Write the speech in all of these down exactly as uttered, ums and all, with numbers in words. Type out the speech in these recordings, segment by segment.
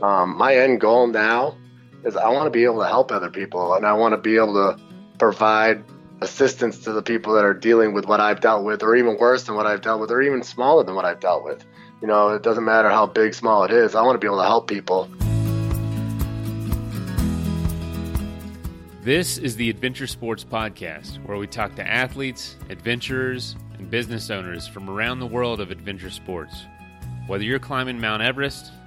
Um, my end goal now is I want to be able to help other people, and I want to be able to provide assistance to the people that are dealing with what I've dealt with, or even worse than what I've dealt with, or even smaller than what I've dealt with. You know, it doesn't matter how big, small it is. I want to be able to help people. This is the Adventure Sports Podcast, where we talk to athletes, adventurers, and business owners from around the world of adventure sports. Whether you're climbing Mount Everest,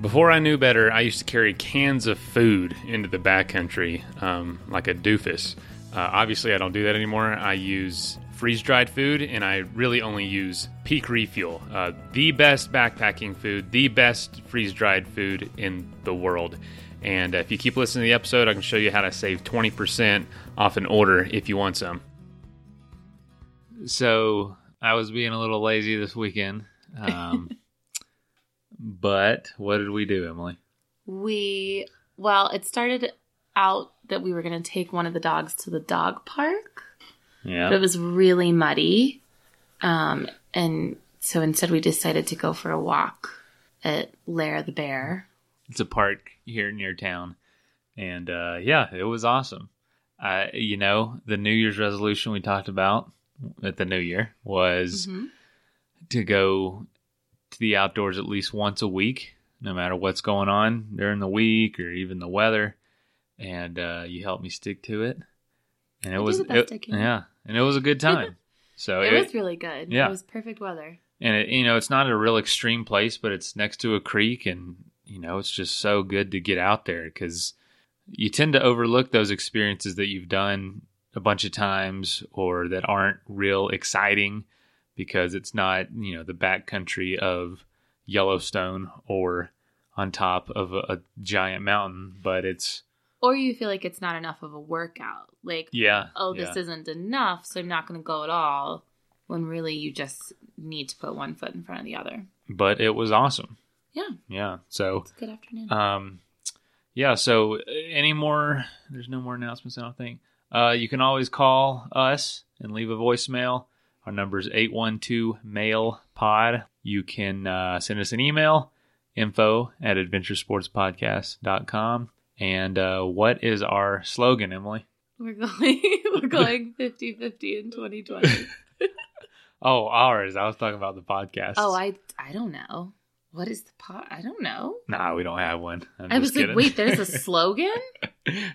Before I knew better, I used to carry cans of food into the backcountry um, like a doofus. Uh, obviously, I don't do that anymore. I use freeze-dried food, and I really only use Peak Refuel, uh, the best backpacking food, the best freeze-dried food in the world. And if you keep listening to the episode, I can show you how to save twenty percent off an order if you want some. So I was being a little lazy this weekend, um, but what did we do, Emily? We, well, it started out that we were going to take one of the dogs to the dog park. Yeah. But it was really muddy. Um, and so instead we decided to go for a walk at Lair the Bear. It's a park here near town. And, uh, yeah, it was awesome. Uh, you know, the New Year's resolution we talked about at the New Year was mm-hmm. to go to the outdoors at least once a week, no matter what's going on during the week or even the weather. And, uh, you helped me stick to it. And it I was, it, yeah, and it was a good time. So it, it was really good. Yeah. It was perfect weather. And it, you know, it's not a real extreme place, but it's next to a creek, and you know, it's just so good to get out there because you tend to overlook those experiences that you've done a bunch of times or that aren't real exciting because it's not, you know, the backcountry of Yellowstone or on top of a, a giant mountain, but it's. Or you feel like it's not enough of a workout. Like, yeah, oh, this yeah. isn't enough, so I'm not going to go at all, when really you just need to put one foot in front of the other. But it was awesome. Yeah. Yeah. So. It's a good afternoon. Um, yeah, so any more, there's no more announcements, I don't think. Uh, you can always call us and leave a voicemail. Our number is eight one two M A I L P O D. You can uh, send us an email, info at adventure sports podcast dot com. And uh, what is our slogan, Emily? We're going we're going fifty-fifty in twenty twenty. Oh, ours. I was talking about the podcast. Oh, I I don't know. What is the pod? I don't know. Nah, we don't have one. I'm I was kidding. Like, wait, there's a slogan?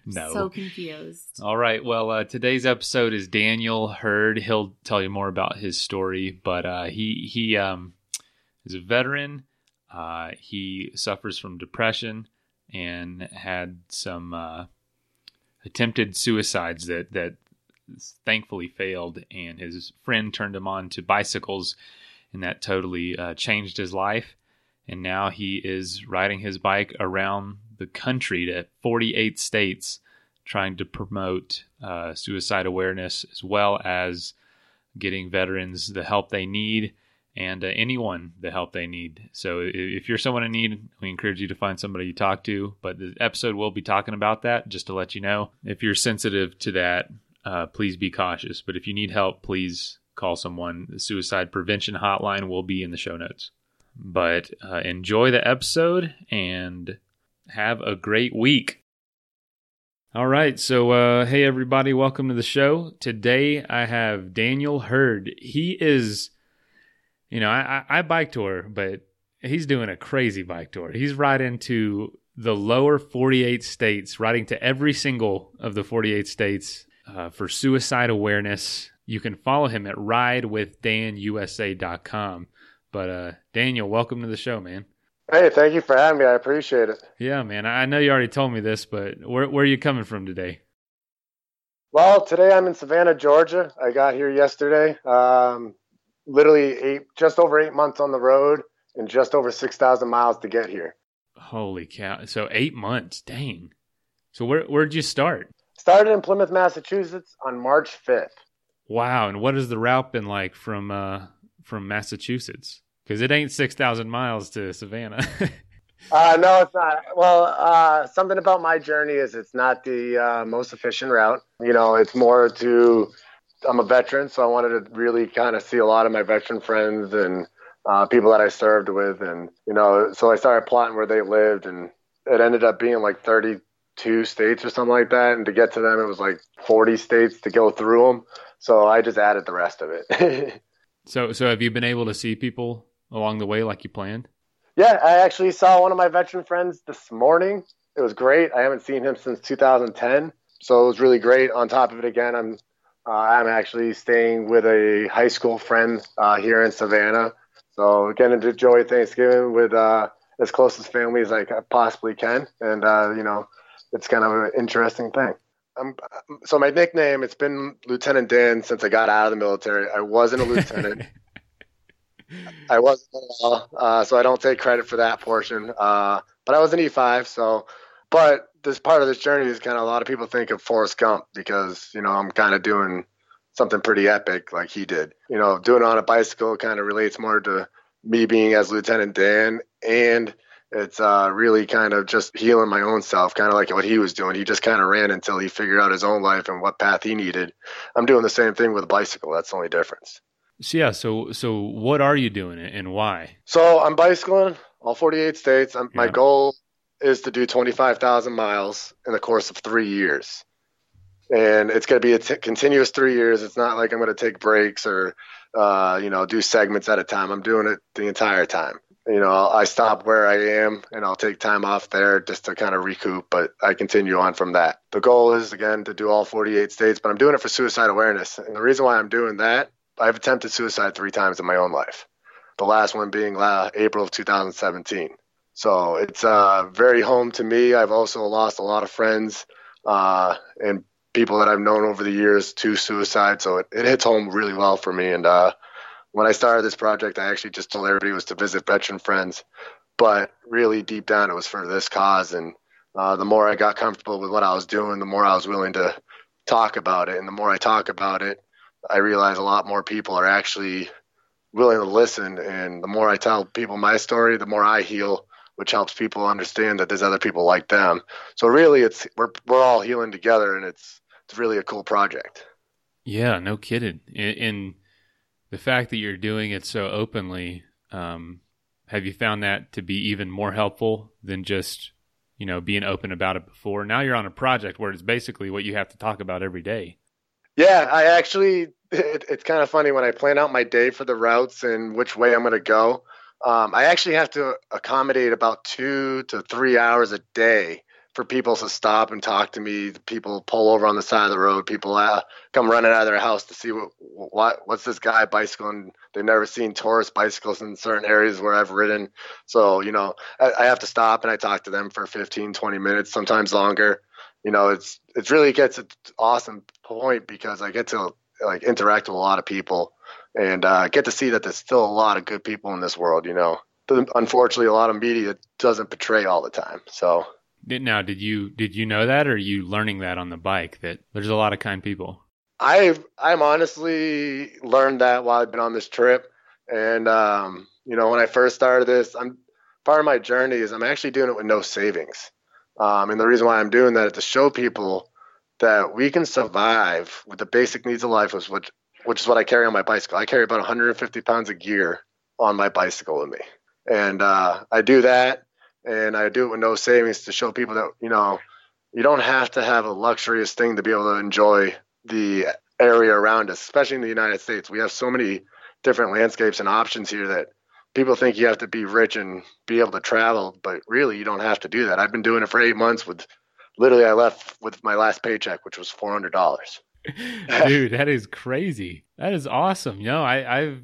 No. So confused. All right. Well, uh, today's episode is Daniel Hurd. He'll tell you more about his story, but uh, he, he um, is a veteran. Uh, he suffers from depression and had some uh, attempted suicides that, that thankfully failed, and his friend turned him on to bicycles, and that totally uh, changed his life. And now he is riding his bike around the country to forty-eight states, trying to promote uh, suicide awareness, as well as getting veterans the help they need, and uh, anyone the help they need. So if you're someone in need, we encourage you to find somebody you talk to. But the episode will be talking about that, just to let you know. If you're sensitive to that, uh, please be cautious. But if you need help, please call someone. The suicide prevention hotline will be in the show notes. But uh, enjoy the episode and have a great week. All right, so uh, hey, everybody. Welcome to the show. Today I have Daniel Hurd. He is... You know, I, I bike tour, but he's doing a crazy bike tour. He's riding to the lower forty-eight states, riding to every single of the forty-eight states uh, for suicide awareness. You can follow him at ride with dan U S A dot com. But uh, Daniel, welcome to the show, man. Hey, thank you for having me. I appreciate it. Yeah, man. I know you already told me this, but where, where are you coming from today? Well, today I'm in Savannah, Georgia. I got here yesterday. Um Literally eight, just over eight months on the road and just over six thousand miles to get here. Holy cow. So eight months. Dang. So where where'd you start? Started in Plymouth, Massachusetts on March fifth. Wow. And what has the route been like from uh, from Massachusetts? Because it ain't six thousand miles to Savannah. uh, no, it's not. Well, uh, something about my journey is it's not the uh, most efficient route. You know, it's more to, I'm a veteran, so I wanted to really kind of see a lot of my veteran friends and uh, people that I served with. And, you know, so I started plotting where they lived, and it ended up being like thirty-two states or something like that. And to get to them, it was like forty states to go through them. So I just added the rest of it. so so have you been able to see people along the way like you planned? Yeah, I actually saw one of my veteran friends this morning. It was great. I haven't seen him since two thousand ten. So it was really great. On top of it, again, I'm uh, I'm actually staying with a high school friend uh, here in Savannah. So getting to enjoy Thanksgiving with uh, as close as family as I possibly can. And, uh, you know, it's kind of an interesting thing. I'm, so my nickname, it's been Lieutenant Dan since I got out of the military. I wasn't a lieutenant. I wasn't at all, uh, so I don't take credit for that portion. Uh, but I was an E five, so. But this part of this journey is kind of, a lot of people think of Forrest Gump because, you know, I'm kind of doing something pretty epic like he did. You know, doing it on a bicycle kind of relates more to me being as Lieutenant Dan, and it's uh, really kind of just healing my own self, kind of like what he was doing. He just kind of ran until he figured out his own life and what path he needed. I'm doing the same thing with a bicycle. That's the only difference. So yeah, so so what are you doing and why? So I'm bicycling all forty-eight states. I'm, yeah. My goal is to do twenty-five thousand miles in the course of three years. And it's going to be a t- continuous three years. It's not like I'm going to take breaks or, uh, you know, do segments at a time. I'm doing it the entire time. You know, I stop where I am and I'll take time off there just to kind of recoup, but I continue on from that. The goal is, again, to do all forty-eight states, but I'm doing it for suicide awareness. And the reason why I'm doing that, I've attempted suicide three times in my own life, the last one being uh, April of two thousand seventeen. So it's uh, very home to me. I've also lost a lot of friends uh, and people that I've known over the years to suicide. So it, it hits home really well for me. And uh, when I started this project, I actually just told everybody it was to visit veteran friends. But really deep down, it was for this cause. And uh, the more I got comfortable with what I was doing, the more I was willing to talk about it. And the more I talk about it, I realize a lot more people are actually willing to listen. And the more I tell people my story, the more I heal, which helps people understand that there's other people like them. So really it's, we're, we're all healing together, and it's, it's really a cool project. Yeah, no kidding. And, and the fact that you're doing it so openly, um, have you found that to be even more helpful than just, you know, being open about it before? Now you're on a project where it's basically what you have to talk about every day. Yeah, I actually, it, it's kind of funny when I plan out my day for the routes and which way I'm going to go. Um, I actually have to accommodate about two to three hours a day for people to stop and talk to me. People pull over on the side of the road. People uh, come running out of their house to see what, what what's this guy bicycling. They've never seen tourist bicycles in certain areas where I've ridden. So, you know, I, I have to stop and I talk to them for fifteen, twenty minutes, sometimes longer. You know, it's it really gets an awesome point because I get to like interact with a lot of people and uh, get to see that there's still a lot of good people in this world. You know, unfortunately, a lot of media doesn't portray all the time. So now, did you did you know that, or are you learning that on the bike that there's a lot of kind people? I've I'm honestly learned that while I've been on this trip, and um, you know, when I first started this, I'm part of my journey is I'm actually doing it with no savings. Um, and the reason why I'm doing that is to show people that we can survive with the basic needs of life, which, which is what I carry on my bicycle. I carry about one hundred fifty pounds of gear on my bicycle with me. And uh, I do that, and I do it with no savings to show people that, you know, you don't have to have a luxurious thing to be able to enjoy the area around us, especially in the United States. We have so many different landscapes and options here that people think you have to be rich and be able to travel, but really you don't have to do that. I've been doing it for eight months with literally I left with my last paycheck, which was four hundred dollars. Dude, that is crazy. That is awesome. You know, I, I've,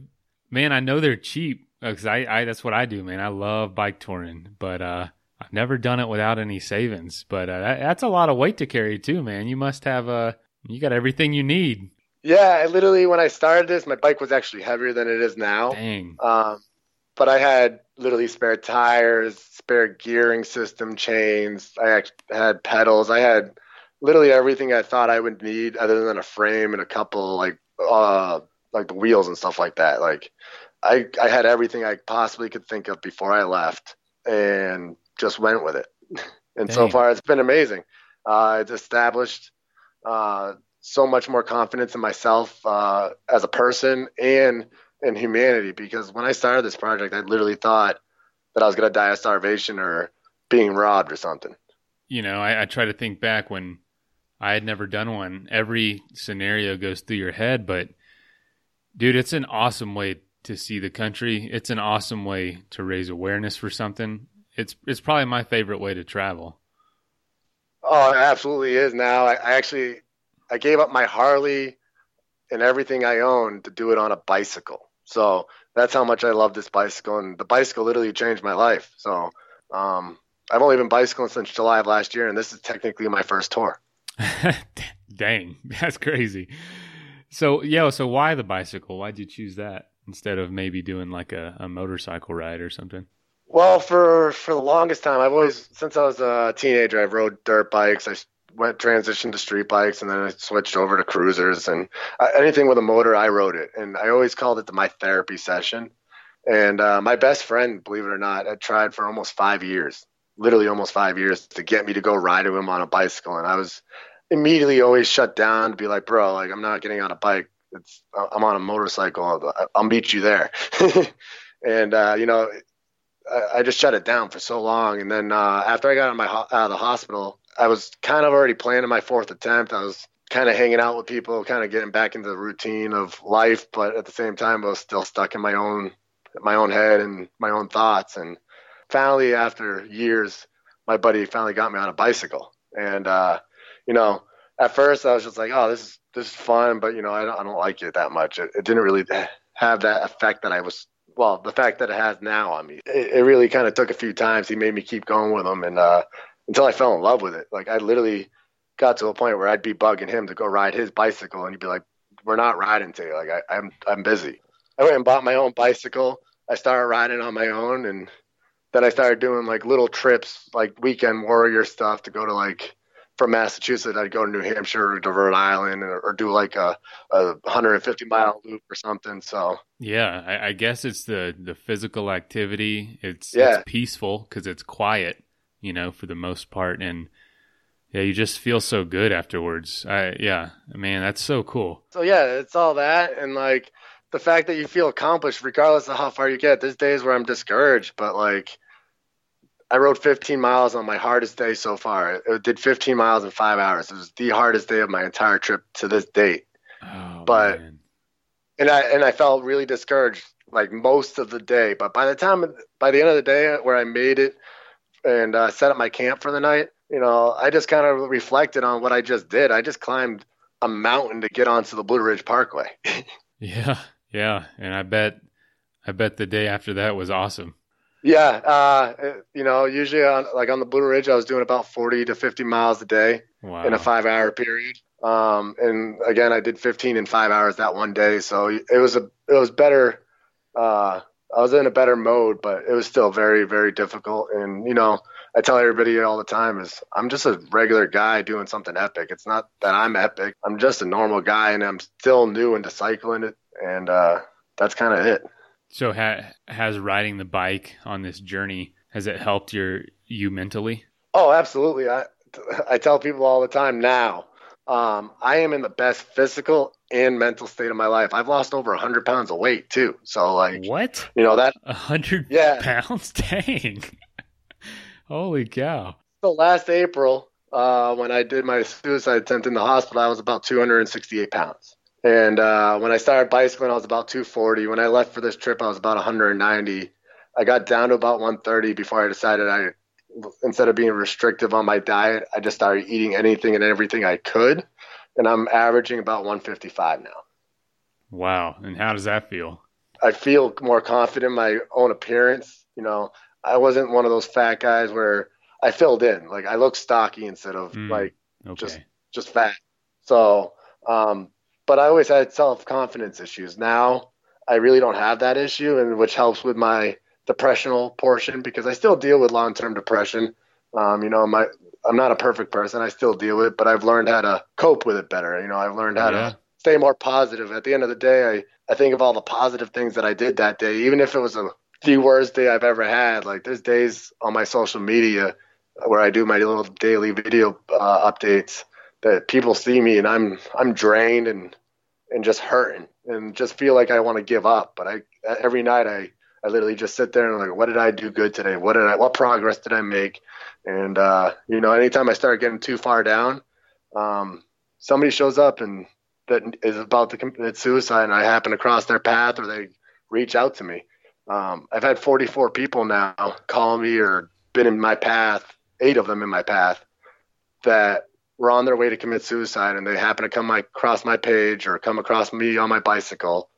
man, I know they're cheap because I, I, that's what I do, man. I love bike touring, but, uh, I've never done it without any savings, but uh, that, that's a lot of weight to carry too, man. You must have, uh, you got everything you need. Yeah. I literally, when I started this, my bike was actually heavier than it is now. Dang. Um, But I had literally spare tires, spare gearing system chains. I had pedals. I had literally everything I thought I would need other than a frame and a couple like uh, like the wheels and stuff like that. Like I, I had everything I possibly could think of before I left and just went with it. And Dang. So far it's been amazing. Uh, it's established uh, so much more confidence in myself uh, as a person and in humanity, because when I started this project, I literally thought that I was going to die of starvation or being robbed or something. You know, I, I try to think back when I had never done one. Every scenario goes through your head, but dude, it's an awesome way to see the country. It's an awesome way to raise awareness for something. It's it's probably my favorite way to travel. Oh, it absolutely is now. I, I actually, I gave up my Harley and everything I own to do it on a bicycle. So that's how much I love this bicycle. And the bicycle literally changed my life. So um, I've only been bicycling since July of last year, and this is technically my first tour. Dang, that's crazy. So, yeah, so why the bicycle? Why'd you choose that instead of maybe doing like a, a motorcycle ride or something? Well, for, for the longest time, I've always, since I was a teenager, I've rode dirt bikes. I went transitioned to street bikes, and then I switched over to cruisers. And uh, anything with a motor, I rode it. And I always called it the, my therapy session. And uh, my best friend, believe it or not, I tried for almost five years, literally almost five years to get me to go ride with him on a bicycle. And I was immediately always shut down to be like, bro, like I'm not getting on a bike. It's I'm on a motorcycle. I'll, I'll meet you there. And, uh, you know, I just shut it down for so long. And then uh, after I got out of, my ho- out of the hospital, I was kind of already planning my fourth attempt. I was kind of hanging out with people, kind of getting back into the routine of life. But at the same time, I was still stuck in my own my own head and my own thoughts. And finally, after years, my buddy finally got me on a bicycle. And, uh, you know, at first I was just like, oh, this is, this is fun. But, you know, I don't, I don't like it that much. It, it didn't really have that effect that I was Well, the fact that it has now on me, it, it really kind of took a few times. He made me keep going with him, and uh, until I fell in love with it. Like I literally got to a point where I'd be bugging him to go ride his bicycle, and he'd be like, "We're not riding today. Like I, I'm, I'm busy." I went and bought my own bicycle. I started riding on my own, and then I started doing like little trips, like weekend warrior stuff, to go to like from Massachusetts, I'd go to New Hampshire or to Rhode Island, or, or do like a, a one hundred fifty mile loop or something. So yeah, I, I guess it's the, the physical activity. It's, yeah. It's peaceful because it's quiet, you know, for the most part, and yeah, you just feel so good afterwards. I yeah, man, that's so cool. So yeah, it's all that, and like the fact that you feel accomplished regardless of how far you get. There's days where I'm discouraged, but like, I rode fifteen miles on my hardest day so far. I did fifteen miles in five hours. It was the hardest day of my entire trip to this date. Oh, but man. and I and I felt really discouraged like most of the day. But by the time by the end of the day, where I made it and uh, set up my camp for the night, you know, I just kind of reflected on what I just did. I just climbed a mountain to get onto the Blue Ridge Parkway. yeah, yeah, and I bet I bet the day after that was awesome. Yeah, uh, you know, usually on, like on the Blue Ridge, I was doing about forty to fifty miles a day wow. in a five-hour period. Um, and again, I did fifteen in five hours that one day, so it was a it was better. Uh, I was in a better mode, but it was still very, very difficult. And you know, I tell everybody all the time is I'm just a regular guy doing something epic. It's not that I'm epic. I'm just a normal guy, and I'm still new into cycling it, and uh, that's kind of it. So ha- has riding the bike on this journey, has it helped your you mentally? Oh, absolutely. I, I tell people all the time now, um, I am in the best physical and mental state of my life. I've lost over one hundred pounds of weight, too. So, like... What? You know, that... one hundred yeah. pounds? Dang. Holy cow. So last April, uh, when I did my suicide attempt in the hospital, I was about two hundred sixty-eight pounds. And uh, when I started bicycling, I was about two forty. When I left for this trip, I was about one hundred ninety. I got down to about one thirty before I decided I, instead of being restrictive on my diet, I just started eating anything and everything I could. And I'm averaging about one fifty-five now. Wow. And how does that feel? I feel more confident in my own appearance. You know, I wasn't one of those fat guys where I filled in. Like, I look stocky instead of, mm, like, okay. just just fat. So, um but I always had self-confidence issues. Now I really don't have that issue, and which helps with my depressional portion, because I still deal with long-term depression. Um, you know, my I'm not a perfect person. I still deal with it, but I've learned how to cope with it better. You know, I've learned how yeah. to stay more positive. At the end of the day, I, I think of all the positive things that I did that day, even if it was a, the worst day I've ever had. Like, there's days on my social media where I do my little daily video uh, updates that people see me and I'm I'm drained and and just hurting and just feel like I want to give up. But I every night I, I literally just sit there and I'm like, what did I do good today? What did I what progress did I make? And uh, you know, anytime I start getting too far down, um, somebody shows up and that is about to commit suicide, and I happen to cross their path or they reach out to me. Um, I've had forty-four people now call me or been in my path, eight of them in my path, that were on their way to commit suicide, and they happen to come my, across my page or come across me on my bicycle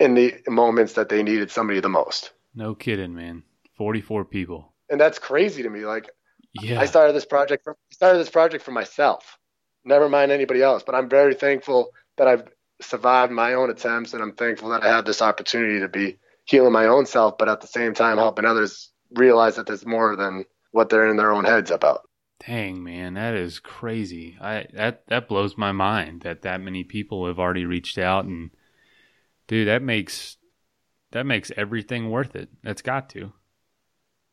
in the moments that they needed somebody the most. No kidding, man. forty-four people. And that's crazy to me. Like, yeah. I started this project for, started this project for myself, never mind anybody else. But I'm very thankful that I've survived my own attempts, and I'm thankful that I have this opportunity to be healing my own self, but at the same time helping others realize that there's more than what they're in their own heads about. Dang, man, that is crazy. I that that blows my mind that that many people have already reached out, and dude, that makes that makes everything worth it. That's got to.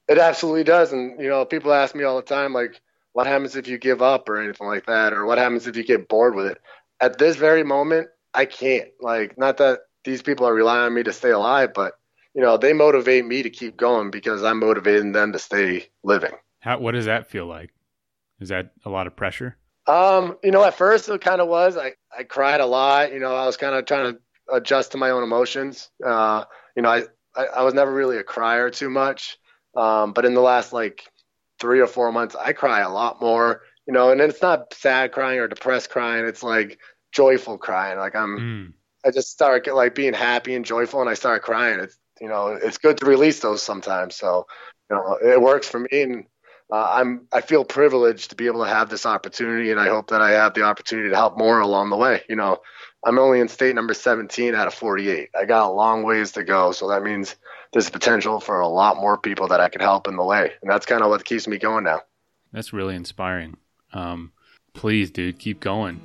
It absolutely does. And you know, people ask me all the time, like, what happens if you give up or anything like that, or what happens if you get bored with it? At this very moment, I can't. Like, not that these people are relying on me to stay alive, but you know, they motivate me to keep going because I'm motivating them to stay living. How, what does that feel like? Is that a lot of pressure? Um, you know, at first it kind of was. I, I cried a lot. You know, I was kind of trying to adjust to my own emotions. Uh, you know, I, I, I was never really a crier too much. Um, but in the last like three or four months, I cry a lot more, you know, and it's not sad crying or depressed crying. It's like joyful crying. Like I'm, mm. I just start like being happy and joyful, and I start crying. It's, you know, it's good to release those sometimes. So, you know, it works for me, and uh, I'm, I feel privileged to be able to have this opportunity, and I hope that I have the opportunity to help more along the way. You know, I'm only in state number seventeen out of forty-eight. I got a long ways to go. So that means there's potential for a lot more people that I could help in the way. And that's kind of what keeps me going now. That's really inspiring. Um, please, dude, keep going.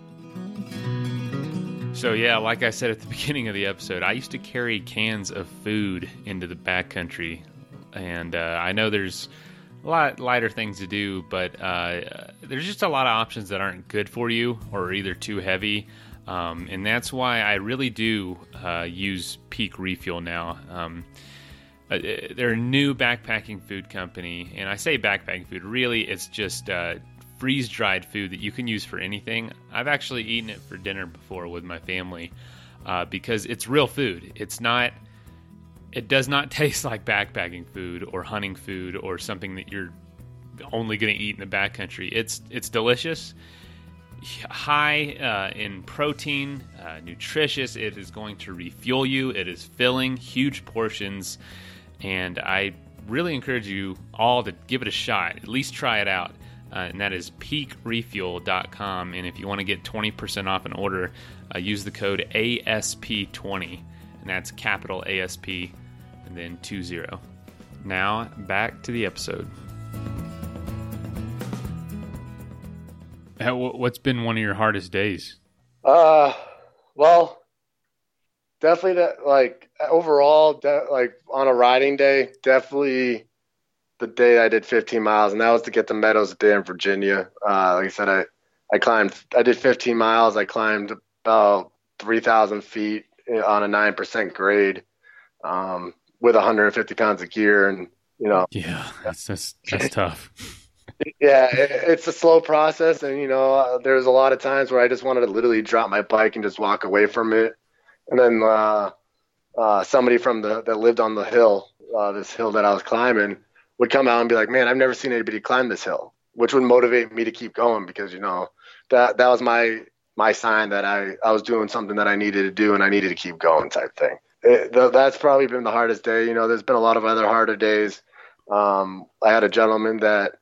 So yeah, like I said at the beginning of the episode, I used to carry cans of food into the backcountry, and uh, I know there's a lot lighter things to do, but uh, there's just a lot of options that aren't good for you or are either too heavy, um, and that's why I really do uh, use Peak Refuel now. Um, they're a new backpacking food company, and I say backpacking food, really it's just... Uh, freeze-dried food that you can use for anything. I've actually eaten it for dinner before with my family uh, because it's real food. It's not, it does not taste like backpacking food or hunting food or something that you're only going to eat in the backcountry. It's it's delicious, high uh, in protein, uh, nutritious. It is going to refuel you. It is filling, huge portions, and I really encourage you all to give it a shot. At least try it out. Uh, and that is peak refuel dot com. And if you want to get twenty percent off an order, uh, use the code A S P twenty. And that's capital A S P and then two zero. Now, back to the episode. How, what's been one of your hardest days? Uh, well, definitely, that, like, overall, de- like, on a riding day, definitely... the day I did fifteen miles, and that was to get the Meadows up there in Virginia. Uh, like I said, I, I climbed, I did fifteen miles. I climbed about three thousand feet on a nine percent grade, um, with one hundred fifty pounds of gear. And, you know, yeah, that's, that's, that's tough. Yeah. It, it's a slow process. And, you know, there's a lot of times where I just wanted to literally drop my bike and just walk away from it. And then, uh, uh, somebody from the, that lived on the hill, uh, this hill that I was climbing, would come out and be like, man, I've never seen anybody climb this hill, which would motivate me to keep going because, you know, that that was my my sign that I, I was doing something that I needed to do and I needed to keep going type thing. It, th- that's probably been the hardest day. You know, there's been a lot of other harder days. Um, I had a gentleman that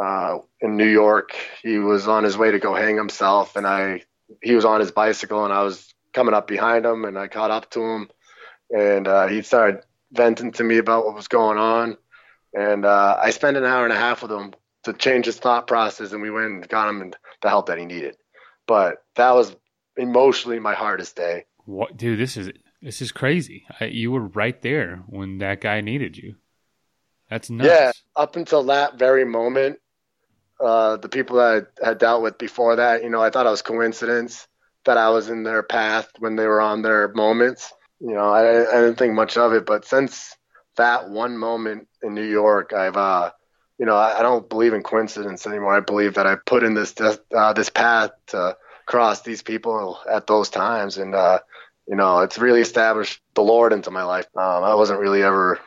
uh, in New York, he was on his way to go hang himself, and I he was on his bicycle, and I was coming up behind him, and I caught up to him, and uh, he started venting to me about what was going on. And uh, I spent an hour and a half with him to change his thought process, and we went and got him the help that he needed. But that was emotionally my hardest day. What, dude, this is this is crazy. I, you were right there when that guy needed you. That's nuts. Yeah, up until that very moment, uh, the people that I had dealt with before that, you know, I thought it was coincidence that I was in their path when they were on their moments. You know, I, I didn't think much of it, but since that one moment in New York, I've, uh, you know, I, I don't believe in coincidence anymore. I believe that I put in this uh, this path to cross these people at those times, and uh, you know, it's really established the Lord into my life. Um, I wasn't really ever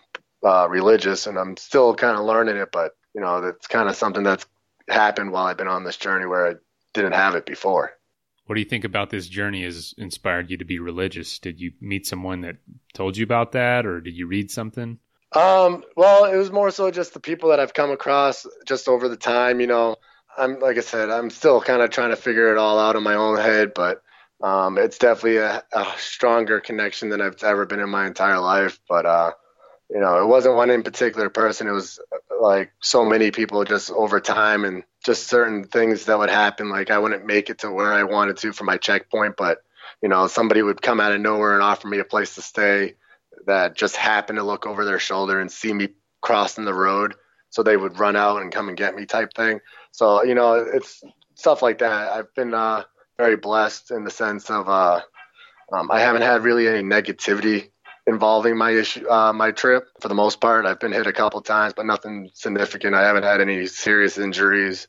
uh, religious, and I'm still kind of learning it, but you know, that's kind of something that's happened while I've been on this journey where I didn't have it before. What do you think about this journey has inspired you to be religious? Did you meet someone that told you about that, or did you read something? Um, well, it was more so just the people that I've come across just over the time. You know, I'm, like I said, I'm still kind of trying to figure it all out in my own head, but um, it's definitely a, a stronger connection than I've ever been in my entire life. But, uh, you know, it wasn't one in particular person. It was like so many people just over time, and just certain things that would happen. Like I wouldn't make it to where I wanted to for my checkpoint, but you know, somebody would come out of nowhere and offer me a place to stay that just happened to look over their shoulder and see me crossing the road. So they would run out and come and get me type thing. So, you know, it's stuff like that. I've been uh, very blessed in the sense of uh, um, I haven't had really any negativity involving my issue, uh, my trip. For the most part, I've been hit a couple times, but nothing significant. I haven't had any serious injuries.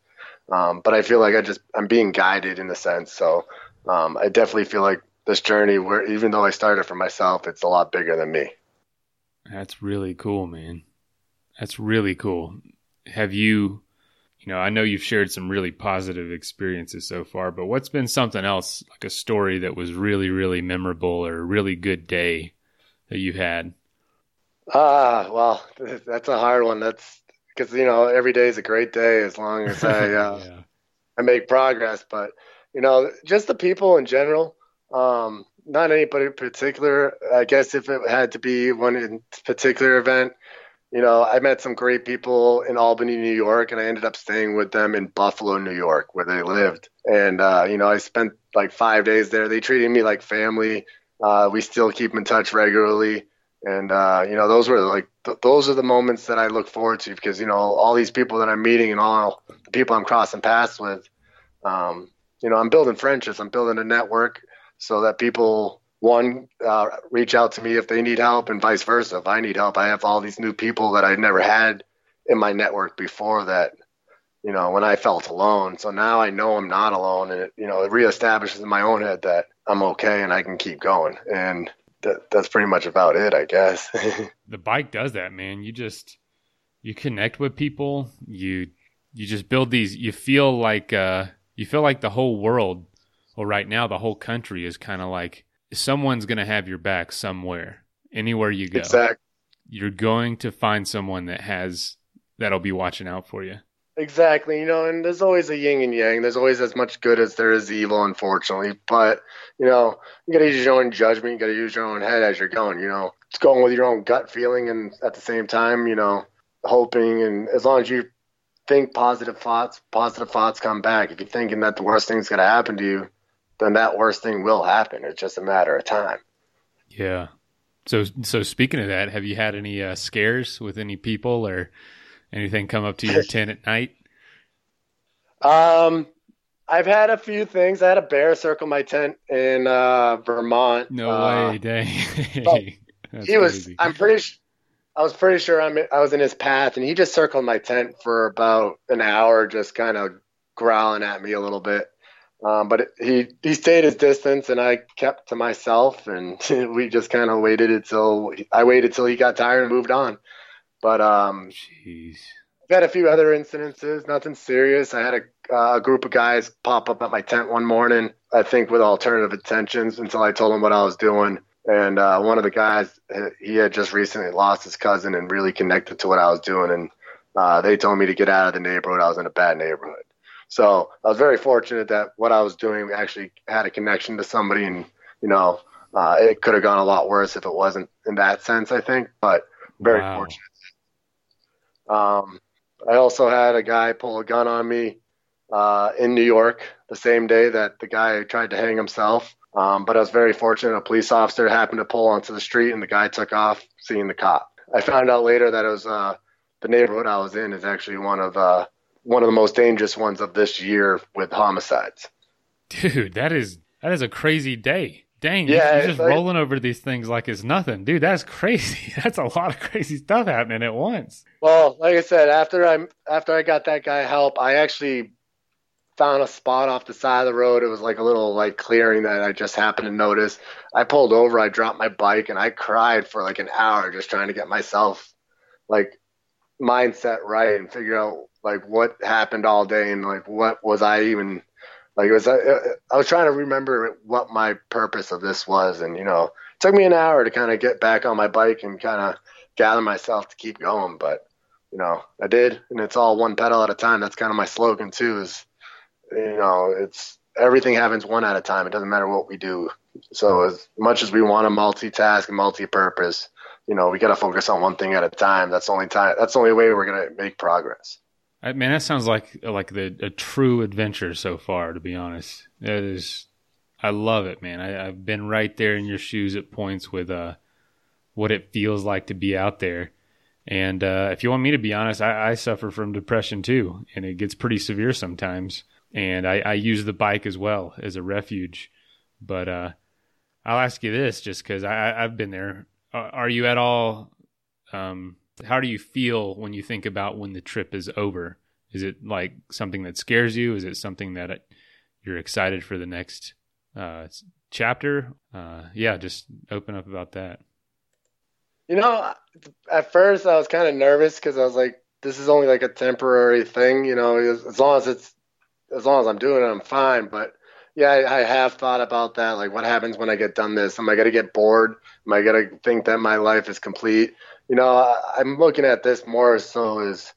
Um, but I feel like I just, I'm being guided in a sense. So um, I definitely feel like this journey, where even though I started for myself, it's a lot bigger than me. That's really cool, man. That's really cool. Have you, you know, I know you've shared some really positive experiences so far, but what's been something else, like a story that was really, really memorable or a really good day that you had? Ah, well, that's a hard one. That's because, you know, every day is a great day as long as I, uh, yeah. I make progress. But, you know, just the people in general, um, not anybody in particular. I guess if it had to be one in particular event, you know, I met some great people in Albany, New York, and I ended up staying with them in Buffalo, New York, where they lived. And, uh, you know, I spent like five days there. They treated me like family. Uh, we still keep in touch regularly. And, uh, you know, those were like, th- those are the moments that I look forward to, because, you know, all these people that I'm meeting and all the people I'm crossing paths with, um, you know, I'm building friendships, I'm building a network so that people, one, uh, reach out to me if they need help, and vice versa. If I need help, I have all these new people that I never had in my network before that, you know, when I felt alone. So now I know I'm not alone, and it, you know, it reestablishes in my own head that I'm okay and I can keep going. And That, that's pretty much about it, I guess. The bike does that, man. You just, you connect with people. You, you just build these, you feel like, uh, you feel like the whole world, or right now, the whole country is kind of like, someone's going to have your back somewhere, anywhere you go. Exactly. You're going to find someone that has, that'll be watching out for you. Exactly. You know, and there's always a yin and yang. There's always as much good as there is evil, unfortunately. But, you know, you got to use your own judgment. You got to use your own head as you're going, you know, it's going with your own gut feeling. And at the same time, you know, hoping, and as long as you think positive thoughts, positive thoughts come back. If you're thinking that the worst thing's going to happen to you, then that worst thing will happen. It's just a matter of time. Yeah. So, so speaking of that, have you had any uh, scares with any people or anything come up to your tent at night? Um, I've had a few things. I had a bear circle my tent in uh, Vermont. No uh, way, dang! He crazy. was. I'm pretty. I was pretty sure I'm. I was in his path, and he just circled my tent for about an hour, just kind of growling at me a little bit. Um, but it, he he stayed his distance, and I kept to myself, and we just kind of waited until I waited till he got tired and moved on. But um, Jeez. I've had a few other incidences, nothing serious. I had a, uh, a group of guys pop up at my tent one morning, I think with alternative intentions, until I told them what I was doing. And uh, one of the guys, he had just recently lost his cousin and really connected to what I was doing. And uh, they told me to get out of the neighborhood. I was in a bad neighborhood. So I was very fortunate that what I was doing actually had a connection to somebody. And, you know, uh, it could have gone a lot worse if it wasn't in that sense, I think, but very wow. fortunate. Um, I also had a guy pull a gun on me uh, in New York the same day that the guy tried to hang himself. Um, but I was very fortunate. A police officer happened to pull onto the street, and the guy took off, seeing the cop. I found out later that it was uh, the neighborhood I was in is actually one of uh, one of the most dangerous ones of this year with homicides. Dude, that is that is a crazy day. Dang, yeah, you're just like, rolling over these things like it's nothing. Dude, that's crazy. That's a lot of crazy stuff happening at once. Well, like I said, after I after I got that guy help, I actually found a spot off the side of the road. It was like a little like clearing that I just happened to notice. I pulled over, I dropped my bike, and I cried for like an hour just trying to get myself like mindset right and figure out like what happened all day and like what was I even – Like it was, I, I was trying to remember what my purpose of this was, and you know, it took me an hour to kind of get back on my bike and kind of gather myself to keep going. But you know, I did, and it's all one pedal at a time. That's kind of my slogan too. Is you know, it's everything happens one at a time. It doesn't matter what we do. So as much as we want to multitask and multi-purpose, you know, we got to focus on one thing at a time. That's the only time. That's the only way we're gonna make progress. I mean, that sounds like like the, a true adventure so far, to be honest. That is, I love it, man. I, I've been right there in your shoes at points with uh, what it feels like to be out there. And uh, if you want me to be honest, I, I suffer from depression too, and it gets pretty severe sometimes. And I, I use the bike as well as a refuge. But uh, I'll ask you this just because I've been there. Are you at all... Um, How do you feel when you think about when the trip is over? Is it like something that scares you? Is it something that you're excited for the next uh, chapter? Uh, yeah, just open up about that. You know, at first I was kind of nervous because I was like, this is only like a temporary thing. You know, as long as it's, as long as I'm doing it, I'm fine. But yeah, I, I have thought about that. Like what happens when I get done this? Am I going to get bored? Am I going to think that my life is complete? You know, I, I'm looking at this more so as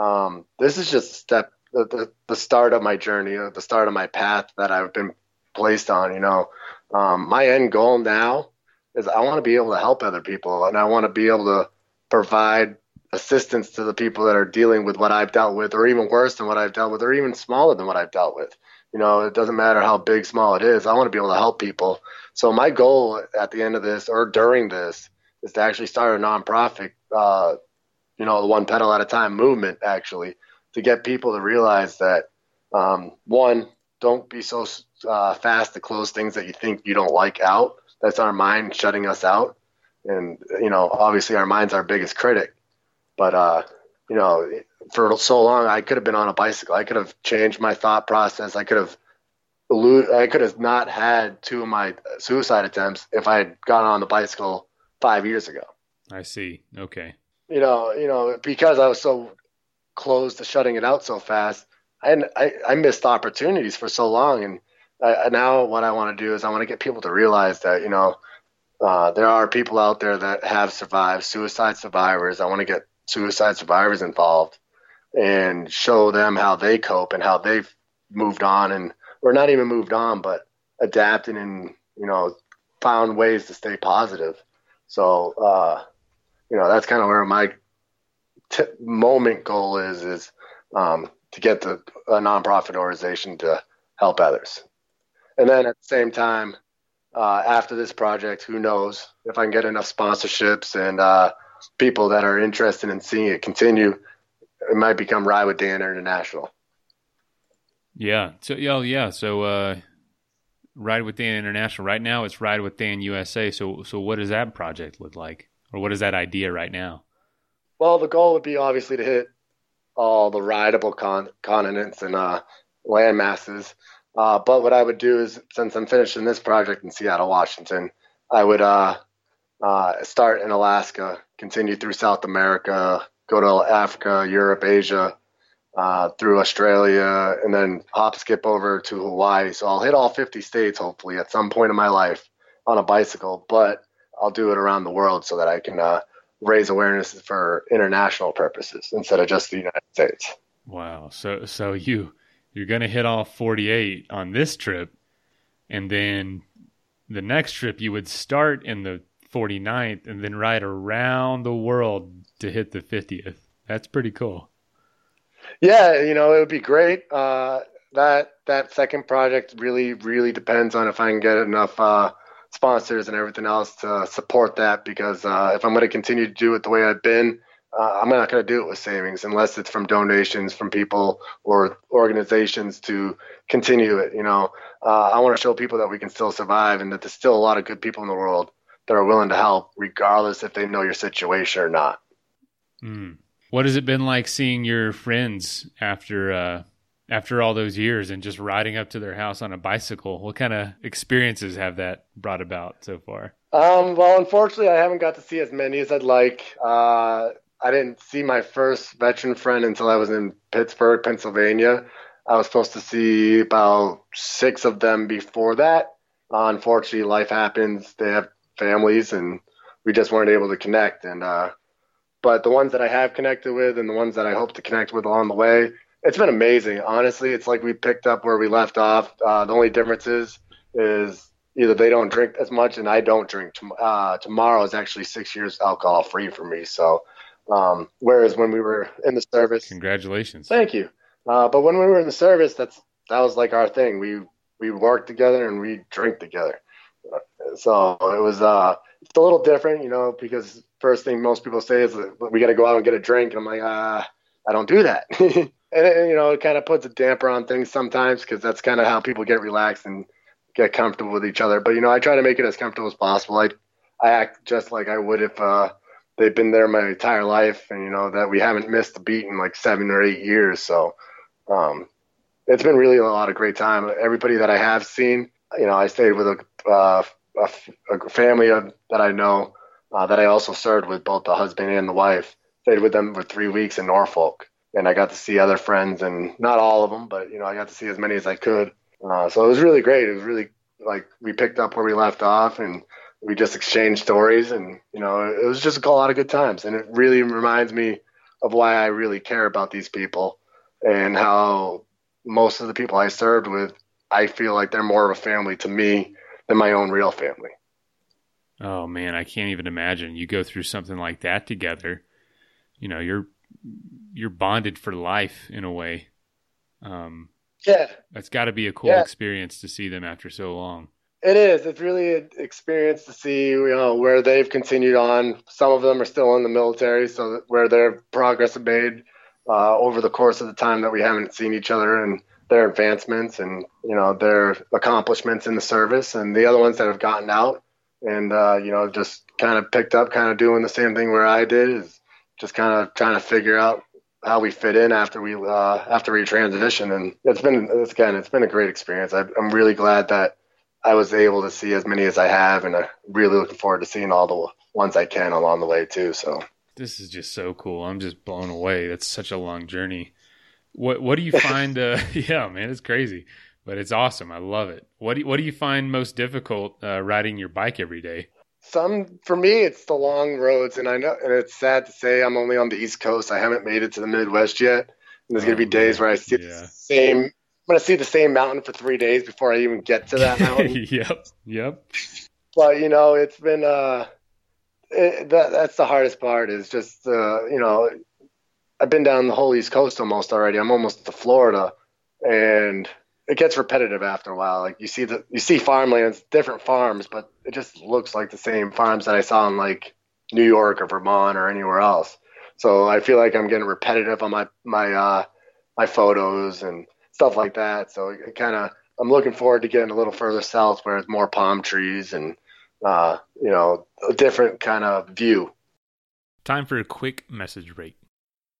um, this is just a step, the, the, the start of my journey, the start of my path that I've been placed on. You know, um, my end goal now is I want to be able to help other people, and I want to be able to provide assistance to the people that are dealing with what I've dealt with, or even worse than what I've dealt with, or even smaller than what I've dealt with. You know, it doesn't matter how big, small it is. I want to be able to help people. So my goal at the end of this or during this is to actually start a nonprofit, uh, you know, the One Pedal at a Time movement, actually, to get people to realize that, um, one, don't be so uh, fast to close things that you think you don't like out. That's our mind shutting us out. And, you know, obviously our mind's our biggest critic. But, uh, you know, for so long I could have been on a bicycle. I could have changed my thought process. I could have eluded, I could have not had two of my suicide attempts if I had gone on the bicycle five years ago. I see. Okay. You know, you know, because I was so close to shutting it out so fast, and I, I missed opportunities for so long. And I, now what I want to do is I want to get people to realize that, you know, uh, there are people out there that have survived, suicide survivors. I want to get suicide survivors involved and show them how they cope and how they've moved on, and or not even moved on, but adapted and, you know, found ways to stay positive. So, uh, you know, that's kind of where my t- moment goal is, is um, to get the, a nonprofit organization to help others. And then at the same time, uh, after this project, who knows if I can get enough sponsorships and uh, people that are interested in seeing it continue, it might become Ride with Dan International. Yeah. So, yeah. yeah. So, uh... Ride with Dan International. Right now it's Ride with Dan U S A. So so what does that project look like? Or what is that idea right now? Well, the goal would be obviously to hit all the rideable con- continents and uh, land masses. Uh, but what I would do is, since I'm finishing this project in Seattle, Washington, I would uh, uh, start in Alaska, continue through South America, go to Africa, Europe, Asia, Uh, through Australia, and then hop, skip over to Hawaii. So I'll hit all fifty states, hopefully, at some point in my life on a bicycle, but I'll do it around the world so that I can uh, raise awareness for international purposes instead of just the United States. Wow. So so you, you're going to hit all forty-eight on this trip, and then the next trip you would start in the forty-ninth and then ride around the world to hit the fiftieth. That's pretty cool. Yeah, you know, it would be great. Uh, that that second project really, really depends on if I can get enough uh, sponsors and everything else to support that, because uh, if I'm going to continue to do it the way I've been, uh, I'm not going to do it with savings unless it's from donations from people or organizations to continue it. You know, uh, I want to show people that we can still survive and that there's still a lot of good people in the world that are willing to help, regardless if they know your situation or not. Mm. What has it been like seeing your friends after uh, after all those years and just riding up to their house on a bicycle? What kind of experiences have that brought about so far? Um, well, unfortunately, I haven't got to see as many as I'd like. Uh, I didn't see my first veteran friend until I was in Pittsburgh, Pennsylvania. I was supposed to see about six of them before that. Uh, unfortunately, life happens. They have families, and we just weren't able to connect. And uh, But the ones that I have connected with and the ones that I hope to connect with along the way, it's been amazing. Honestly, it's like we picked up where we left off. Uh, the only difference is, is either they don't drink as much and I don't drink. Uh, tomorrow is actually six years alcohol free for me. So, um, whereas when we were in the service, congratulations. Thank you. Uh, but when we were in the service, that's, that was like our thing. We, we worked together and we drank together. So it was, uh, it's a little different, you know, because first thing most people say is we got to go out and get a drink. And I'm like, uh, I don't do that. and, and, you know, it kind of puts a damper on things sometimes because that's kind of how people get relaxed and get comfortable with each other. But, you know, I try to make it as comfortable as possible. I, I act just like I would if uh, they've been there my entire life and, you know, that we haven't missed a beat in like seven or eight years. So um, it's been really a lot of great time. Everybody that I have seen, you know, I stayed with a uh, a, a family of, that I know uh, that I also served with, both the husband and the wife. Stayed with them for three weeks in Norfolk, and I got to see other friends, and not all of them, but you know, I got to see as many as I could. Uh, so it was really great. It was really like we picked up where we left off, and we just exchanged stories, and you know, it was just a lot of good times. And it really reminds me of why I really care about these people, and how most of the people I served with, I feel like they're more of a family to me than my own real family. Oh man, I can't even imagine. You go through something like that together. You know, you're you're bonded for life in a way. Um, yeah, that's got to be a cool yeah. experience to see them after so long. It is. It's really an experience to see, you know, where they've continued on. Some of them are still in the military, so that where their progress is made uh, over the course of the time that we haven't seen each other, and their advancements and, you know, their accomplishments in the service, and the other ones that have gotten out and, uh, you know, just kind of picked up, kind of doing the same thing where I did, is just kind of trying to figure out how we fit in after we, uh, after we transition. And it's been, it's, again, it's been a great experience. I, I'm really glad that I was able to see as many as I have, and I'm really looking forward to seeing all the ones I can along the way too. So this is just so cool. I'm just blown away. That's such a long journey. What what do you find? Uh, yeah, man, it's crazy, but it's awesome. I love it. What do you, what do you find most difficult uh, riding your bike every day? Some for me, it's the long roads, and I know, and it's sad to say, I'm only on the East Coast. I haven't made it to the Midwest yet. And there's oh, gonna be days man. where I see yeah. the same. I'm gonna see the same mountain for three days before I even get to that mountain. yep, yep. But you know, it's been uh, it, that that's the hardest part. Is just uh, you know. I've been down the whole East Coast almost already. I'm almost to Florida, and it gets repetitive after a while. Like you see the, you see farmlands, different farms, but it just looks like the same farms that I saw in like New York or Vermont or anywhere else. So I feel like I'm getting repetitive on my, my, uh, my photos and stuff like that. So it, it kind of, I'm looking forward to getting a little further south where it's more palm trees and, uh, you know, a different kind of view. Time for a quick message break.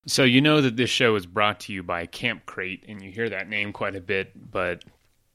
So you know that this show is brought to you by Camp Crate, and you hear that name quite a bit, but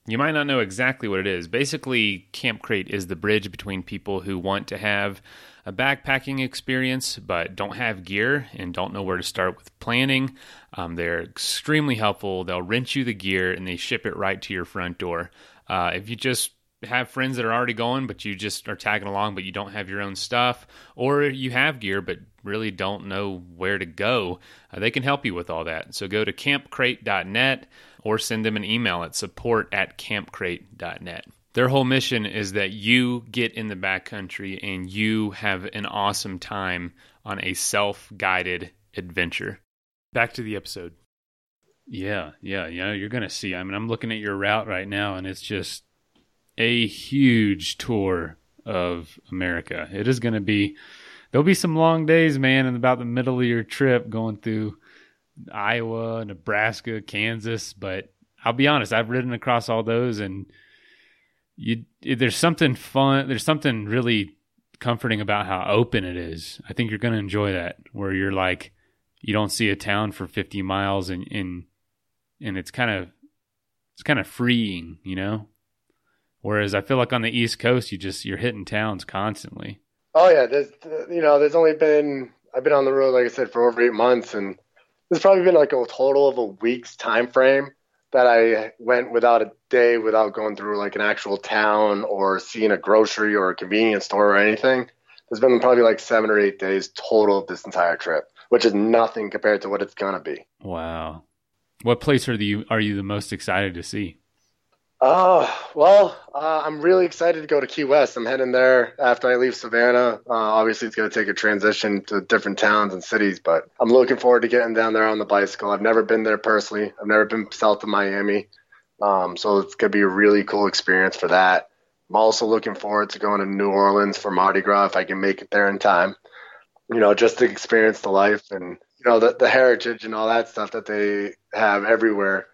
you might not know exactly what it is. Basically, Camp Crate is the bridge between people who want to have a backpacking experience but don't have gear and don't know where to start with planning. Um, they're extremely helpful. They'll rent you the gear, and they ship it right to your front door. Uh, if you just have friends that are already going, but you just are tagging along, but you don't have your own stuff, or you have gear but really don't know where to go, uh, they can help you with all that. So go to camp crate dot net or send them an email at support at camp crate dot net. Their whole mission is that you get in the backcountry and you have an awesome time on a self-guided adventure. Back to the episode. Yeah, yeah, yeah. You're going to see. I mean, I'm looking at your route right now, and it's just a huge tour of America. It is going to be, there'll be some long days, man, in about the middle of your trip going through Iowa, Nebraska, Kansas. But I'll be honest, I've ridden across all those, and you, there's something fun. There's something really comforting about how open it is. I think you're going to enjoy that, where you're like, you don't see a town for fifty miles, and and, and it's kind of it's kind of freeing, you know? Whereas I feel like on the East Coast, you just, you're hitting towns constantly. Oh yeah, there's, you know, there's only been, I've been on the road, like I said, for over eight months, and there's probably been like a total of a week's time frame that I went without a day without going through like an actual town or seeing a grocery or a convenience store or anything. There's been probably like seven or eight days total of this entire trip, which is nothing compared to what it's going to be. Wow. What place are you, are you the most excited to see? Oh, well, uh, I'm really excited to go to Key West. I'm heading there after I leave Savannah. Uh, obviously, it's going to take a transition to different towns and cities, but I'm looking forward to getting down there on the bicycle. I've never been there personally. I've never been south of Miami, um, so it's going to be a really cool experience for that. I'm also looking forward to going to New Orleans for Mardi Gras if I can make it there in time. You know, just to experience the life and, you know, the, the heritage and all that stuff that they have everywhere.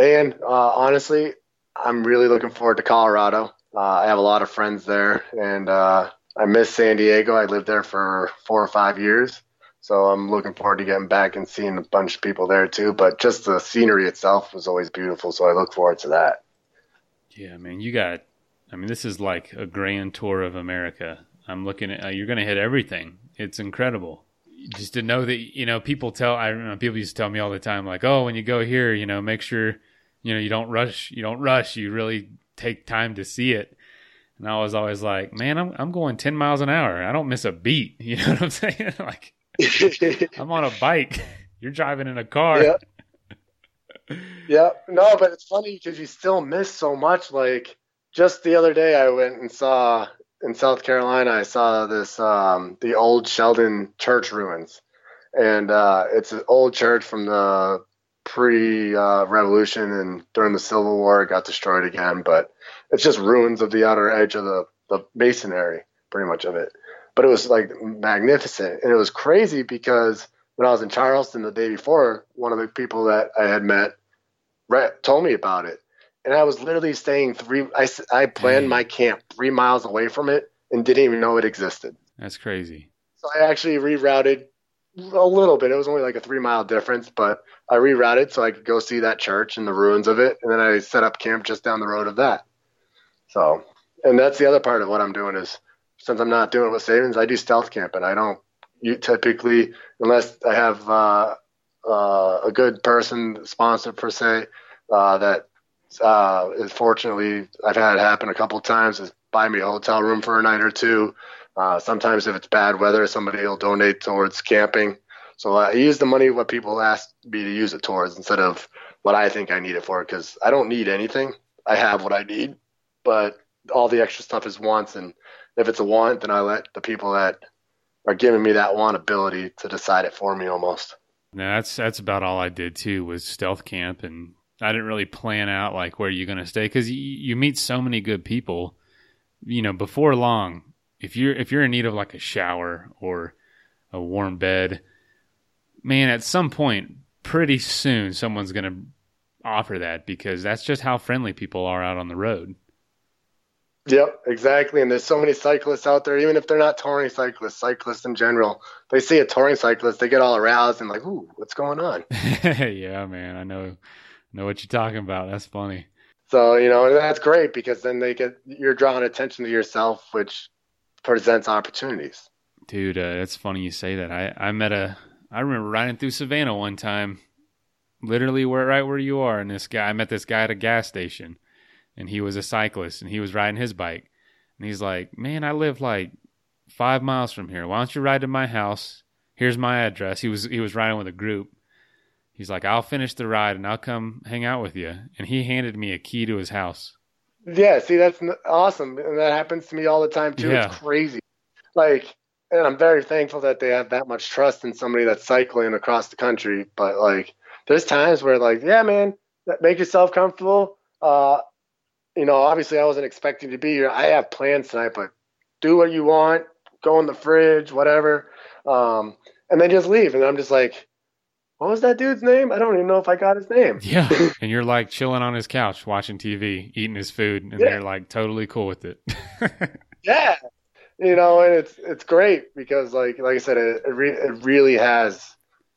And uh, honestly, I'm really looking forward to Colorado. Uh, I have a lot of friends there, and uh, I miss San Diego. I lived there for four or five years, so I'm looking forward to getting back and seeing a bunch of people there too. But just the scenery itself was always beautiful, so I look forward to that. Yeah, man, you got, I mean, this is like a grand tour of America. I'm looking at, uh, you're going to hit everything. It's incredible. Just to know that, you know, people tell, I don't know, people used to tell me all the time, like, oh, when you go here, you know, make sure, you know, you don't rush, you don't rush, you really take time to see it. And I was always like, man, I'm I'm going ten miles an hour. I don't miss a beat. You know what I'm saying? Like, I'm on a bike. You're driving in a car. Yeah. Yeah. No, but it's funny because you still miss so much. Like just the other day I went and saw, in South Carolina, I saw this, um, the old Sheldon church ruins, and uh, it's an old church from the pre-revolution, uh, and during the Civil War, it got destroyed again, but it's just ruins of the outer edge of the, the masonry, pretty much of it. But it was like magnificent, and it was crazy because when I was in Charleston the day before, one of the people that I had met told me about it. And I was literally staying three, I, I planned my camp three miles away from it and didn't even know it existed. That's crazy. So I actually rerouted a little bit. It was only like a three mile difference, but I rerouted so I could go see that church and the ruins of it. And then I set up camp just down the road of that. So, and that's the other part of what I'm doing is, since I'm not doing it with savings, I do stealth camping. I don't you typically, unless I have uh, uh, a good person, sponsor per se, uh, that, uh fortunately I've had it happen a couple times, is buy me a hotel room for a night or two. Uh sometimes if it's bad weather, somebody will donate towards camping, so I use the money what people ask me to use it towards instead of what I think I need it for, because I don't need anything. I have what I need, but all the extra stuff is wants, and if it's a want, then I let the people that are giving me that want ability to decide it for me almost. Now that's that's about all I did too, was stealth camp, and I didn't really plan out like where you're going to stay, because you, you meet so many good people, you know, before long. If you're if you're in need of like a shower or a warm bed, man, at some point, pretty soon, someone's going to offer that, because that's just how friendly people are out on the road. Yep, exactly. And there's so many cyclists out there, even if they're not touring cyclists, cyclists in general. They see a touring cyclist, they get all aroused and like, ooh, what's going on? Yeah, man, I know. know what you're talking about. That's funny. So, you know, that's great, because then they get, you're drawing attention to yourself, which presents opportunities. Dude, uh, that's funny you say that. I, I met a, I remember riding through Savannah one time, literally where, right where you are. And this guy, I met this guy at a gas station, and he was a cyclist, and he was riding his bike. And he's like, man, I live like five miles from here. Why don't you ride to my house? Here's my address. He was, he was riding with a group. He's like, I'll finish the ride and I'll come hang out with you. And he handed me a key to his house. Yeah, see, that's awesome. And that happens to me all the time, too. Yeah. It's crazy. Like, and I'm very thankful that they have that much trust in somebody that's cycling across the country. But, like, there's times where, like, yeah, man, make yourself comfortable. Uh, you know, obviously I wasn't expecting to be here. I have plans tonight, but do what you want. Go in the fridge, whatever. Um, and then just leave. And I'm just like, what was that dude's name? I don't even know if I got his name. Yeah. And you're like chilling on his couch, watching T V, eating his food. And yeah. They're like totally cool with it. Yeah. You know, and it's, it's great because like, like I said, it, it, re- it really has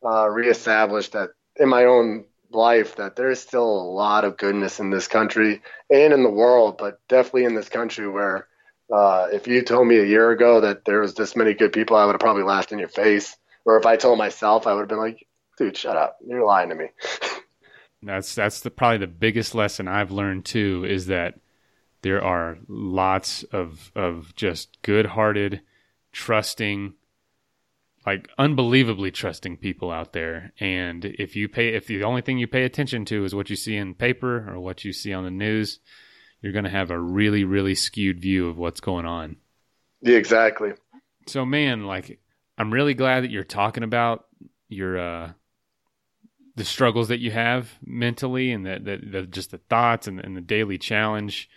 uh, reestablished that in my own life that there is still a lot of goodness in this country and in the world, but definitely in this country where uh, if you told me a year ago that there was this many good people, I would have probably laughed in your face. Or if I told myself, I would have been like, dude, shut up. You're lying to me. That's that's the probably the biggest lesson I've learned, too, is that there are lots of of just good-hearted, trusting, like unbelievably trusting people out there. And if you pay, if the only thing you pay attention to is what you see in paper or what you see on the news, you're going to have a really, really skewed view of what's going on. Yeah, exactly. So, man, like, I'm really glad that you're talking about your uh, the struggles that you have mentally and that the, the, just the thoughts and, and the daily challenge.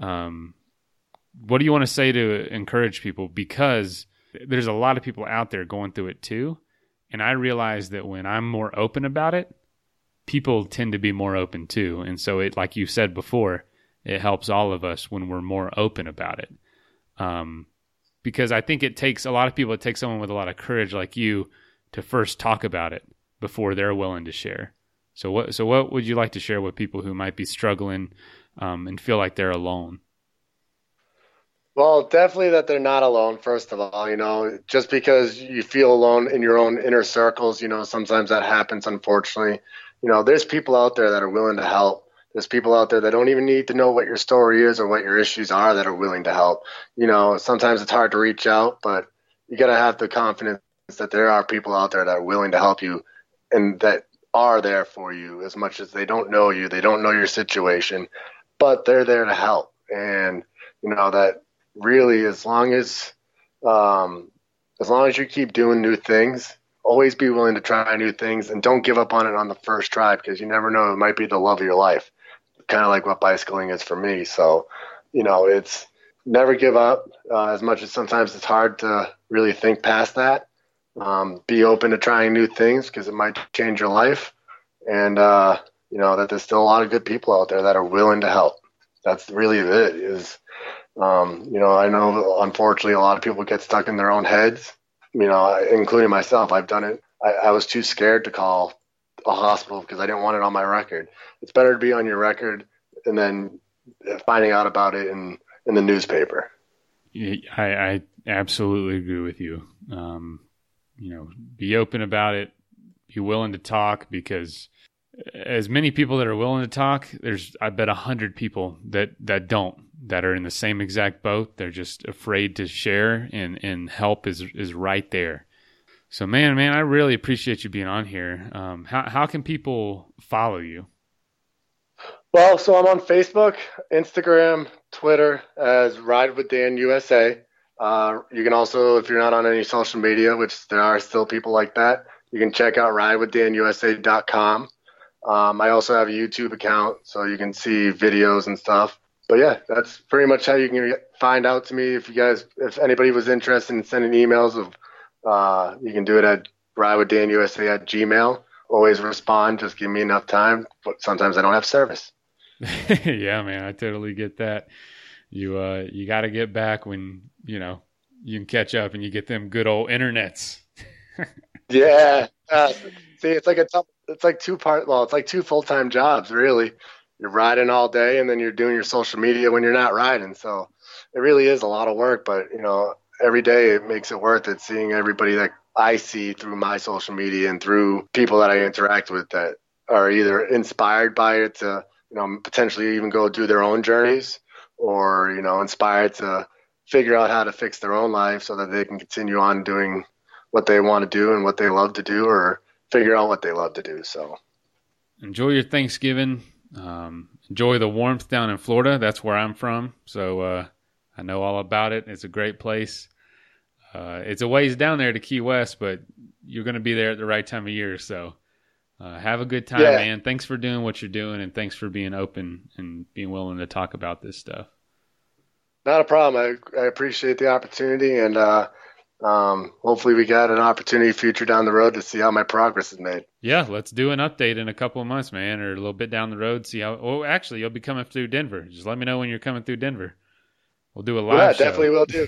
Um, what do you want to say to encourage people? Because there's a lot of people out there going through it too. And I realize that when I'm more open about it, people tend to be more open too. And so it, like you said before, it helps all of us when we're more open about it. Um, because I think it takes a lot of people, it takes someone with a lot of courage like you to first talk about it before they're willing to share. So what so what would you like to share with people who might be struggling um, and feel like they're alone? Well, definitely that they're not alone, first of all. You know, just because you feel alone in your own inner circles, you know, sometimes that happens, unfortunately. You know, there's people out there that are willing to help. There's people out there that don't even need to know what your story is or what your issues are that are willing to help. You know, sometimes it's hard to reach out, but you got to have the confidence that there are people out there that are willing to help you and that are there for you as much as they don't know you, they don't know your situation, but they're there to help. And, you know, that really, as long as, um, as long as you keep doing new things, always be willing to try new things and don't give up on it on the first try because you never know, it might be the love of your life. Kind of like what bicycling is for me. So, you know, it's never give up uh, as much as sometimes it's hard to really think past that. Um, be open to trying new things because it might change your life. And, uh, you know, that there's still a lot of good people out there that are willing to help. That's really it is, um, you know, I know unfortunately a lot of people get stuck in their own heads, you know, including myself. I've done it. I, I was too scared to call a hospital because I didn't want it on my record. It's better to be on your record and then finding out about it in, in the newspaper. I, I absolutely agree with you. Um, you know, be open about it, be willing to talk because as many people that are willing to talk, there's, I bet a hundred people that, that don't, that are in the same exact boat. They're just afraid to share and, and help is, is right there. So man, man, I really appreciate you being on here. Um, how, how can people follow you? Well, so I'm on Facebook, Instagram, Twitter as Ride with Dan U S A. Uh, you can also, if you're not on any social media, which there are still people like that, you can check out ride with dan u s a dot com. Um, I also have a YouTube account, so you can see videos and stuff. But yeah, that's pretty much how you can find out to me. If you guys, if anybody was interested in sending emails, of, uh, you can do it at ride with dan u s a at gmail. Always respond. Just give me enough time. But sometimes I don't have service. Yeah, man, I totally get that. You uh, you got to get back when, you know, you can catch up and you get them good old internets. Yeah. Uh, see, it's like a tough, it's like two part. Well, it's like two full-time jobs, really. You're riding all day and then you're doing your social media when you're not riding. So it really is a lot of work, but you know, every day it makes it worth it seeing everybody that I see through my social media and through people that I interact with that are either inspired by it to, you know, potentially even go do their own journeys, or, you know, inspired to figure out how to fix their own life so that they can continue on doing what they want to do and what they love to do, or figure out what they love to do. So enjoy your Thanksgiving. Um, enjoy the warmth down in Florida. That's where I'm from, so uh, I know all about it. It's a great place. Uh, it's a ways down there to Key West, but you're going to be there at the right time of year. So uh, have a good time, yeah. man. Thanks for doing what you're doing, and thanks for being open and being willing to talk about this stuff. Not a problem. I, I appreciate the opportunity, and uh, um, hopefully we got an opportunity future down the road to see how my progress is made. Yeah, let's do an update in a couple of months, man, or a little bit down the road. See how. Oh, actually, you'll be coming through Denver. Just let me know when you're coming through Denver. We'll do a live. Yeah, show. Definitely will do.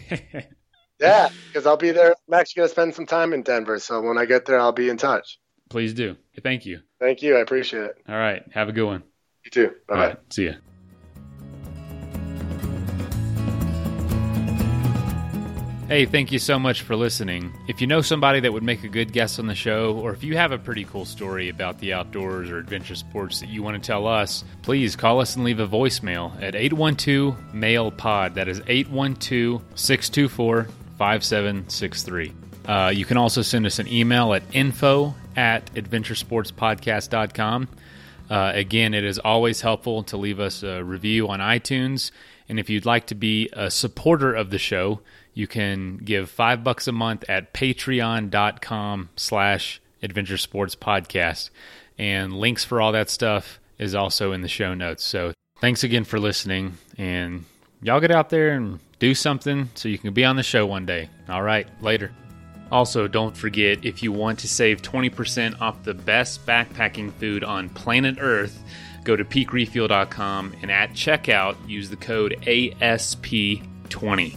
Yeah, because I'll be there. I'm actually going to spend some time in Denver, so when I get there, I'll be in touch. Please do. Thank you. Thank you. I appreciate it. All right. Have a good one. You too. Bye-bye. All right, see ya. Hey, thank you so much for listening. If you know somebody that would make a good guest on the show, or if you have a pretty cool story about the outdoors or adventure sports that you want to tell us, please call us and leave a voicemail at eight one two M A I L P O D. That is eight one two, six two four, five seven six three. Uh, you can also send us an email at info at adventure sports podcast dot com. Uh, again, it is always helpful to leave us a review on iTunes. And if you'd like to be a supporter of the show, you can give five bucks a month at patreon.com slash adventure sports podcast. And links for all that stuff is also in the show notes. So thanks again for listening. And y'all get out there and do something so you can be on the show one day. All right, later. Also, don't forget, if you want to save twenty percent off the best backpacking food on planet Earth, go to peak refuel dot com and at checkout, use the code A S P twenty.